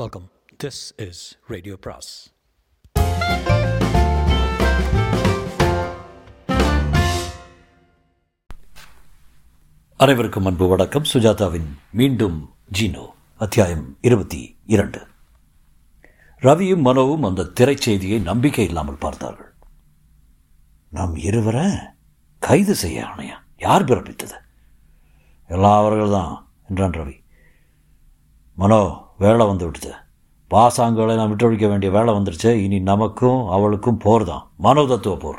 Welcome. This is radio bros. அனைவருக்கும் அன்பு வணக்கம். சுஜாதாவின் மீண்டும் ஜீனோ, அத்தியாயம் 22. ரவியும் மனோவும் அந்த திரைச்செய்தியை நம்பிக்கை இல்லாமல் பார்த்தார்கள். நாம் இருவரை கைது செய்ய ஆணையா? யார் பிறப்பித்தது? எல்லாம் அவர்கள் தான் என்றான் ரவி. மனோ, வேலை வந்து விட்டுது. பாசாங்களை நான் விட்டொழிக்க வேண்டிய வேலை வந்துருச்சு. இனி நமக்கும் அவளுக்கும் போர் தான், மனோ தத்துவ போர்.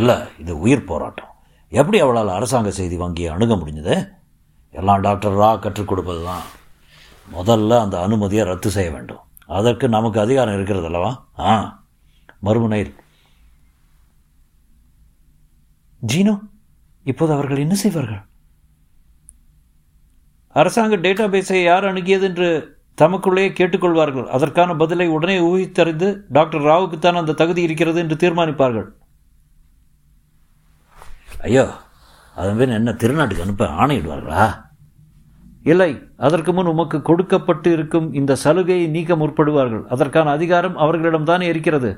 இல்லை, இது உயிர் போராட்டம். எப்படி அவளால் அரசாங்க செய்தி வாங்கி அணுக முடிஞ்சது? எல்லாம் டாக்டராக கற்றுக் கொடுப்பது தான். முதல்ல அந்த அனுமதியை ரத்து செய்ய வேண்டும். அதற்கு நமக்கு அதிகாரம் இருக்கிறது அல்லவா? ஆ, மறுமுனையில் ஜீனோ, இப்போது அவர்கள் என்ன செய்வார்கள்? அரசாங்க டேட்டா பேஸை யார் அணுகியது என்று தமக்குள்ளேயே கேட்டுக்கொள்வார்கள். அதற்கான பதிலை உடனே ஊகித்தறிந்து டாக்டர் ராவுக்குத்தான் அந்த தகுதி இருக்கிறது என்று தீர்மானிப்பார்கள். ஐயோ, அதன் என்ன திருநாட்டுக்கு அனுப்ப ஆணையிடுவார்களா? இல்லை, அதற்கு முன் உமக்கு கொடுக்கப்பட்டு இருக்கும் இந்த சலுகையை நீக்க முற்படுவார்கள். அதற்கான அதிகாரம் அவர்களிடம்தானே இருக்கிறது.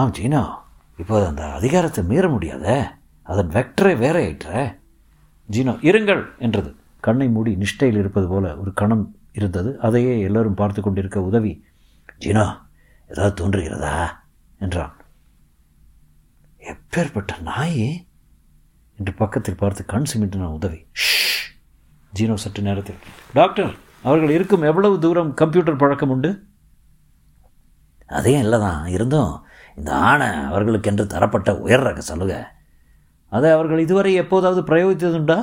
ஆம் ஜீனா, இப்போது அந்த அதிகாரத்தை மீற முடியாதே. அதன் வெக்டரை வேற ஆயிற்ற. ஜீனோ, இருங்கள் என்றது. கண்ணை மூடி நிஷ்டையில் இருப்பது போல ஒரு கணம் இருந்தது. அதையே எல்லோரும் பார்த்து கொண்டிருக்க உதவி, ஜீனோ ஏதாவது தோன்றுகிறதா என்றான். எப்பேற்பட்ட நாயே என்று பக்கத்தில் பார்த்து கண் சிமிட்டின உதவி. ஜீனோ சற்று நேரத்தில், டாக்டர், அவர்கள் இருக்கும் எவ்வளவு தூரம் கம்ப்யூட்டர் பழக்கம் உண்டு? அதே இல்லை தான் இருந்தும் இந்த ஆணை அவர்களுக்கென்று தரப்பட்ட உயர் ரக சலுகை, அதை அவர்கள் இதுவரை எப்போதாவது பிரயோகித்ததுண்டா?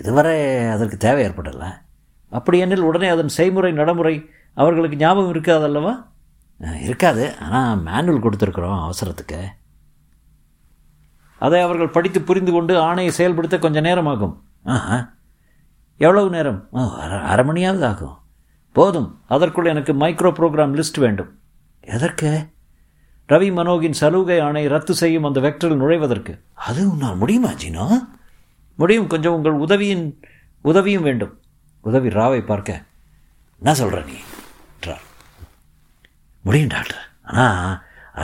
இதுவரை அதற்கு தேவை ஏற்படலை. அப்படி எனில் உடனே அதன் செய்முறை நடைமுறை அவர்களுக்கு ஞாபகம் இருக்காதல்லவா? இருக்காது, ஆனால் மேனுவல் கொடுத்துருக்குறோம் அவசரத்துக்கு. அதை அவர்கள் படித்து புரிந்து கொண்டு ஆணையை செயல்படுத்த கொஞ்சம் நேரமாகும். எவ்வளவு நேரம்? அரை மணியாவது ஆகும். போதும், அதற்குள் எனக்கு மைக்ரோ ப்ரோக்ராம் லிஸ்ட் வேண்டும். எதற்கு? ரவி மனோகின் சலுகை ஆணை ரத்து செய்யும் அந்த வெக்டரில் நுழைவதற்கு. அது உன்னால் முடியுமா ஜீனோ? முடியும். கொஞ்சம் உங்கள் உதவியும் வேண்டும். உதவி ராவை பார்க்க, என்ன சொல்கிற நீ என்றார். முடியும் டாக்டர், ஆனால்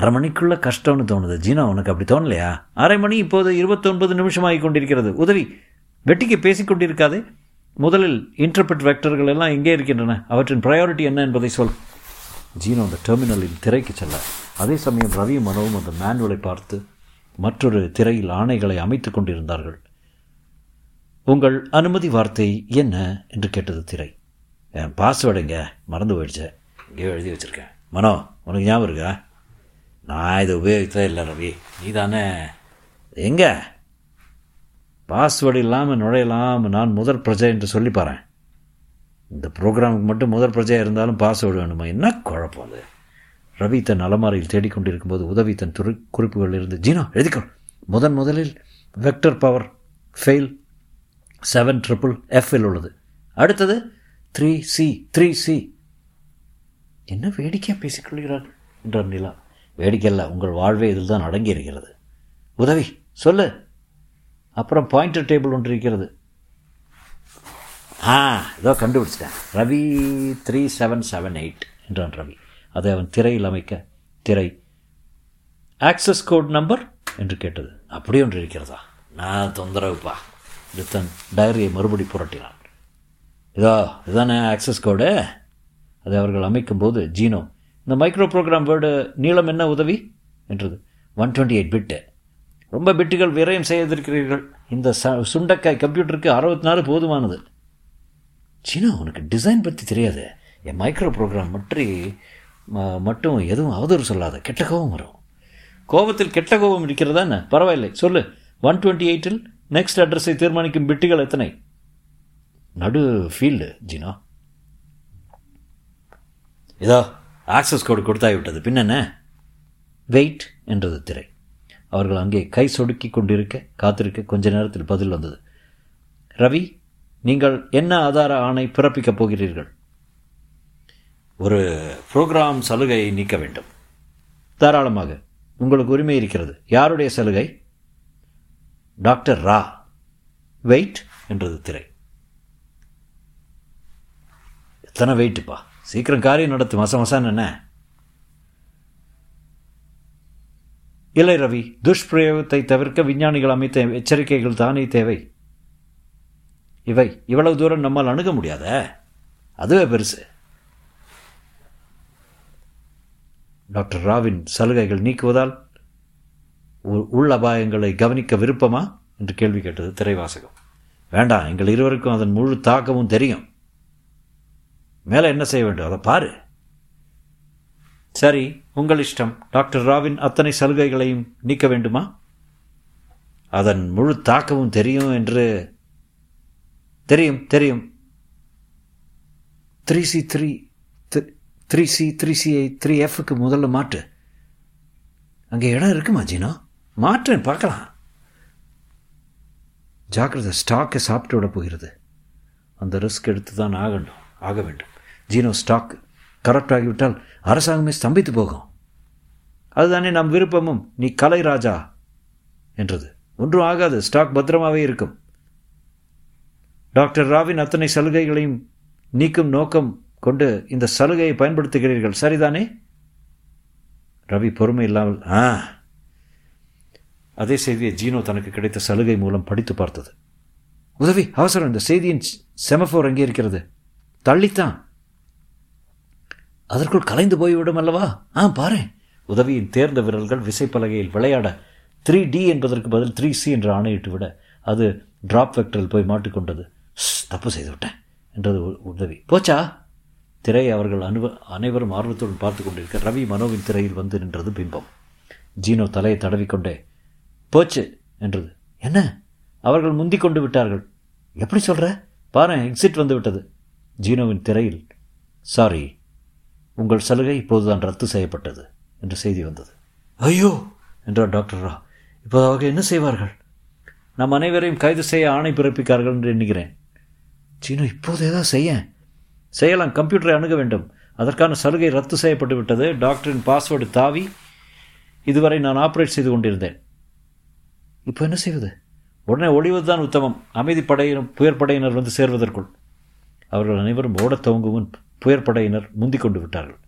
அரை மணிக்குள்ளே கஷ்டம்னு தோணுது. ஜீனோ, உனக்கு அப்படி தோணலையா? அரை மணி இப்போது 29 நிமிஷமாகி கொண்டிருக்கிறது. உதவி வெட்டிக்கு பேசிக்கொண்டிருக்காதே. முதலில் இன்டர்பிரட் வெக்டர்கள் எல்லாம் எங்கே இருக்கின்றன, அவற்றின் ப்ரையாரிட்டி என்ன என்பதை சொல். ஜீனோ அந்த டெர்மினலில் திரைக்கு செல்ல, அதே சமயம் ரவி மனோவும் அந்த மேனுவலை பார்த்து மற்றொரு திரையில் ஆணைகளை அமைத்து கொண்டிருந்தார்கள். உங்கள் அனுமதி வார்த்தை என்ன என்று கேட்டது திரை. என் பாஸ்வேர்டு இங்கே மறந்து போயிடுச்சு, இங்கே எழுதி வச்சுருக்கேன். மனோ, உனக்கு ஞாபகம் இருக்கா? நான் இதை உபயோகித்ததே இல்லை. ரவி, நீ தானே. எங்கே பாஸ்வேர்டு இல்லாமல் நுழையலாம், நான் முதல் பிரஜை என்று சொல்லிப்பாரேன். இந்த ப்ரோக்ராமுக்கு மட்டும் முதல் பிரஜையாக இருந்தாலும் பாஸ்வேர்டு வேணுமா? என்ன குழப்பம் அது? ரவி தன் அலமாரியில் தேடிக்கொண்டிருக்கும் போது உதவி தன் குறிப்புகள் இருந்து, ஜீனோ எழுதிக்கொள், முதலில் வெக்டர் பவர் ஃபெயில் 7FFF உள்ளது. அடுத்தது 3C. என்ன வேடிக்கையாக பேசிக்கொள்கிறார்கள் என்றார் நிலா. வேடிக்கையில் உங்கள் வாழ்வே இதில் தான் அடங்கி இருக்கிறது. உதவி சொல்லு. அப்புறம் பாயிண்டர் டேபிள் ஒன்று இருக்கிறது. இதோ கண்டுபிடிச்சிட்டேன். ரவி 3778 என்றான் ரவி. அதை அவன் திரையில் அமைக்க, திரை ஆக்சஸ் கோட் நம்பர் என்று கேட்டது. அப்படி ஒன்று இருக்கிறதா? நான் தொந்தரவுப்பா என்று தன் டைரியை மறுபடி புரட்டினான். இதுதானே ஆக்சஸ் கோடு. அதை அவர்கள் அமைக்கும்போது ஜீனோ, இந்த மைக்ரோ ப்ரோக்ராம் வேர்டு நீளம் என்ன உதவி என்றது. 128 பிட்டு. ரொம்ப பிட்டுகள் விரயம் செய்திருக்கிறீர்கள். இந்த சுண்டக்காய் கம்ப்யூட்டருக்கு 64 போதுமானது. ஜீனோ, உனக்கு டிசைன் பற்றி தெரியாது. என் மைக்ரோ ப்ரோக்ராம் மட்டும் எதுவும் அவதூறு சொல்லாத, கெட்ட கோபம் வரும். கோபத்தில் கெட்ட கோபம் இருக்கிறதா? என்ன பரவாயில்லை, சொல்லு. 128இல் நெக்ஸ்ட் அட்ரஸை தீர்மானிக்கும் பிட்டுகள் எத்தனை? நடு ஃபீல்டு ஜீனோ. இதோ ஆக்சஸ் கோடு கொடுத்தாகிவிட்டது, பின்னென்ன? வெயிட் என்றது திரை. அவர்கள் அங்கே கை சொடுக்கி கொண்டிருக்க காத்திருக்க கொஞ்ச நேரத்தில் பதில் வந்தது. ரவி, நீங்கள் என்ன ஆதார ஆணை பிறப்பிக்கப் போகிறீர்கள்? ஒரு ப்ரோக்ராம் சலுகையை நீக்க வேண்டும். தாராளமாக, உங்களுக்கு உரிமை இருக்கிறது. யாருடைய சலுகை? டாக்டர் ரா. வெயிட் என்றது திரை. எத்தனை வெயிட்டுப்பா, சீக்கிரம் காரியம் நடத்து, மச மசான்னு என்ன. இல்லை ரவி, துஷ்பிரயோகத்தை தவிர்க்க விஞ்ஞானிகள் அமைத்த எச்சரிக்கைகள் தானே தேவை. இவை இவ்வளவு தூரம் நம்மால் அணுக முடியாத, அதுவே பெருசு. டாக்டர் ராவின் சலுகைகள் நீக்குவதால் உள்ள அபாயங்களை கவனிக்க விருப்பமா என்று கேள்வி கேட்டது திரைவாசகம். வேண்டாம், எங்கள் இருவருக்கும் அதன் முழு தாக்கமும் தெரியும். மேலே என்ன செய்ய வேண்டும் அதை பாரு. சரி, உங்கள் இஷ்டம். டாக்டர் ராவின் அத்தனை சலுகைகளையும் நீக்க வேண்டுமா? அதன் முழு தாக்கமும் தெரியும் என்று தெரியும் தெரியும். 3C3C3F முதல்ல மாற்று. அங்கே இடம் இருக்குமா ஜீனோ? மாற்றேன், பார்க்கலாம். ஜாக்கிரதை, ஸ்டாக்கை சாப்பிட்டு விட போகிறது. அந்த ரிஸ்க் எடுத்து தான் ஆக வேண்டும். ஜீனோ ஸ்டாக் கரெக்ட் ஆகிவிட்டால் அரசாங்கமே ஸ்தம்பித்து போகும். அதுதானே நம் விருப்பமும். நீ கலை ராஜா என்றது. ஒன்றும் ஆகாது, ஸ்டாக் பத்திரமாகவே இருக்கும். டாக்டர் ராவின் அத்தனை சலுகைகளையும் நீக்கும் நோக்கம் கொண்டு இந்த சலுகையை பயன்படுத்துகிறீர்கள், சரிதானே? ரவி பொறுமை இல்லாமல் அதே செய்தியை ஜீனோ தனக்கு கிடைத்த சலுகை மூலம் படித்து பார்த்தது. உதவி அவசரம், இந்த செய்தியின் செமஃபோர் அங்கே இருக்கிறது, தள்ளித்தான், அதற்குள் கலைந்து போய்விடும் அல்லவா? பாரு. உதவியின் தேர்ந்த விரல்கள் விசைப்பலகையில் விளையாட 3D என்பதற்கு பதில் 3C என்று ஆணையிட்டு விட அது டிராப் ஃபேக்டரில் போய் மாட்டிக்கொண்டது. தப்பு செய்து விட்டேன் என்றது உதவி. போச்சா? திரையை அவர்கள் அனைவரும் ஆர்வத்துடன் பார்த்து கொண்டிருக்க ரவி மனோவின் திரையில் வந்து நின்றது பிம்பம். ஜீனோ தலையை தடவிக்கொண்டே போச்சு என்றது. என்ன, அவர்கள் முந்தி கொண்டு விட்டார்கள்? எப்படி சொல்கிற? பாரு, எக்ஸிட் வந்து விட்டது. ஜீனோவின் திரையில் சாரி, உங்கள் சலுகை இப்போதுதான் ரத்து செய்யப்பட்டது என்று செய்தி வந்தது. ஐயோ என்றார் டாக்டர் ரா. இப்போது அவர்கள் என்ன செய்வார்கள்? நாம் அனைவரையும் கைது செய்ய ஆணை பிறப்பிக்கார்கள் என்று எண்ணுகிறேன். ஜீனோ, இப்போது ஏதாவது செய்யலாம். கம்ப்யூட்டரை அணுக வேண்டும். அதற்கான சலுகை ரத்து செய்யப்பட்டு விட்டது. டாக்டரின் பாஸ்வேர்டு தாவி இதுவரை நான் ஆப்ரேட் செய்து கொண்டிருந்தேன். இப்போ என்ன செய்வது? உடனே ஒளிவதுதான் உத்தமம். அமைதிப்படையினர் புயற்படையினர் வந்து சேர்வதற்குள். அவர்கள் அனைவரும் ஓடத் துவங்கும். புயற்படையினர் முந்திக் கொண்டு விட்டார்கள்.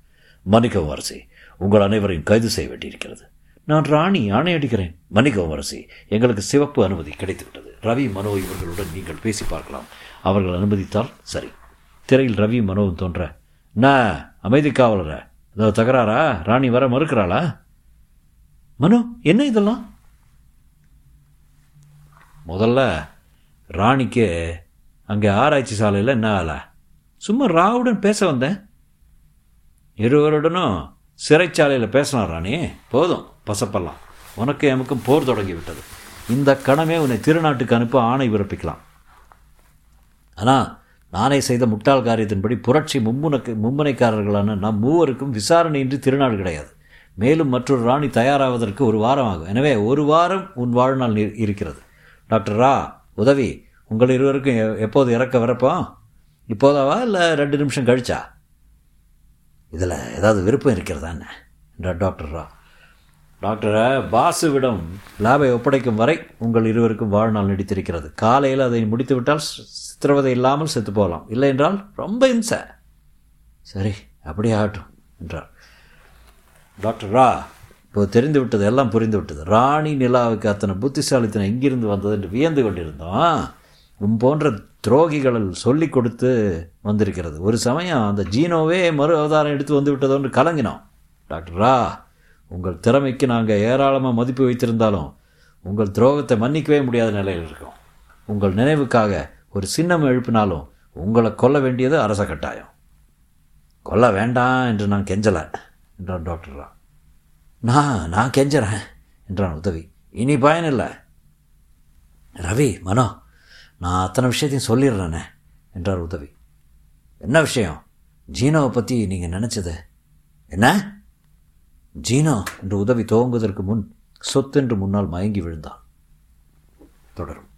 மன்னிக்கவும் அரசி, உங்கள் அனைவரையும் கைது செய்ய வேண்டியிருக்கிறது. நான் ராணி, ஆணையடிக்கிறேன். மன்னிக்கவும் அரசி, எங்களுக்கு சிவப்பு அனுமதி கிடைத்துவிட்டது. ரவி மனோ இவர்களுடன் நீங்கள் பேசி பார்க்கலாம், அவர்கள் அனுமதித்தால் சரி. திரையில் ரவி மனோவும் தோன்ற, நான் அமைதி காவலரா? ஏதோ தகராறா? ராணி வர மறுக்கிறாளா? மனோ, என்ன இதெல்லாம்? முதல்ல ராணிக்கு அங்கே ஆராய்ச்சி சாலையில் என்ன ஆளா? சும்மா ராவுடன் பேச வந்தேன். இருவருடனும் சிறைச்சாலையில் பேசலாம் ராணி, போதும் பசப்பெல்லாம். உனக்கு எமக்கும் போர் தொடங்கிவிட்டது. இந்த கணமே உன்னை திருநாட்டுக்கு அனுப்ப ஆணை பிறப்பிக்கலாம். ஆனால் நானே செய்த முட்டாள் காரியத்தின்படி புரட்சி மும்முனைக்காரர்களான நம் மூவருக்கும் விசாரணையின்றி திருநாடு கிடையாது. மேலும் மற்றொரு ராணி தயாராவதற்கு ஒரு வாரம் ஆகும். எனவே ஒரு வாரம் உன் வாழ்நாள் இருக்கிறது. டாக்டர் ரா, உதவி, உங்கள் இருவருக்கும் எப்போது இறக்க வரப்போம்? இப்போதாவா இல்லை 2 நிமிஷம் கழிச்சா? இதில் ஏதாவது விருப்பம் இருக்கிறதா என்ன என்றார் டாக்டர் ரா. டாக்டரை பாசுவிடம் லாபை ஒப்படைக்கும் வரை உங்கள் இருவருக்கும் வாழ்நாள் நீடித்திருக்கிறது. காலையில் அதை முடித்துவிட்டால் சித்திரவதை இல்லாமல் செத்து போகலாம். இல்லை என்றால் ரொம்ப இம்சை. சரி, அப்படியே ஆகட்டும் என்றார் டாக்டர் ரா. இப்போ தெரிந்து விட்டது, எல்லாம் புரிந்து விட்டது. ராணி நிலாவுக்கு அத்தனை புத்திசாலித்தனை இங்கிருந்து வந்தது என்று வியந்து கொண்டிருந்தோம். உன் போன்ற துரோகிகள் சொல்லி கொடுத்து வந்திருக்கிறது. ஒரு சமயம் அந்த ஜீனோவே மறு அவதாரம் எடுத்து வந்து விட்டதோ என்று கலங்கினோம். டாக்டர் ரா, உங்கள் திறமைக்கு நாங்கள் ஏராளமாக மதிப்பு வைத்திருந்தாலும் உங்கள் துரோகத்தை மன்னிக்கவே முடியாத நிலையில் இருக்கோம். உங்கள் நினைவுக்காக ஒரு சின்னம் எழுப்பினாலும் உங்களை கொல்ல வேண்டியது அரச கட்டாயம். கொல்ல வேண்டாம் என்று நான் கெஞ்சலை என்றான் டாக்டர் ரா. நான் கெஞ்சறேன் என்றான் உதவி. இனி பயன் இல்லை. ரவி மனோ, நான் அத்தனை விஷயத்தையும் சொல்லிடுறேனே என்றார் உதவி. என்ன விஷயம்? ஜீனோவை பற்றி நீங்கள் நினச்சது என்ன? ஜீனோ என்று உதவி துவங்குவதற்கு முன் சொத்தென்று முன்னால் மயங்கி விழுந்தான். தொடரும்.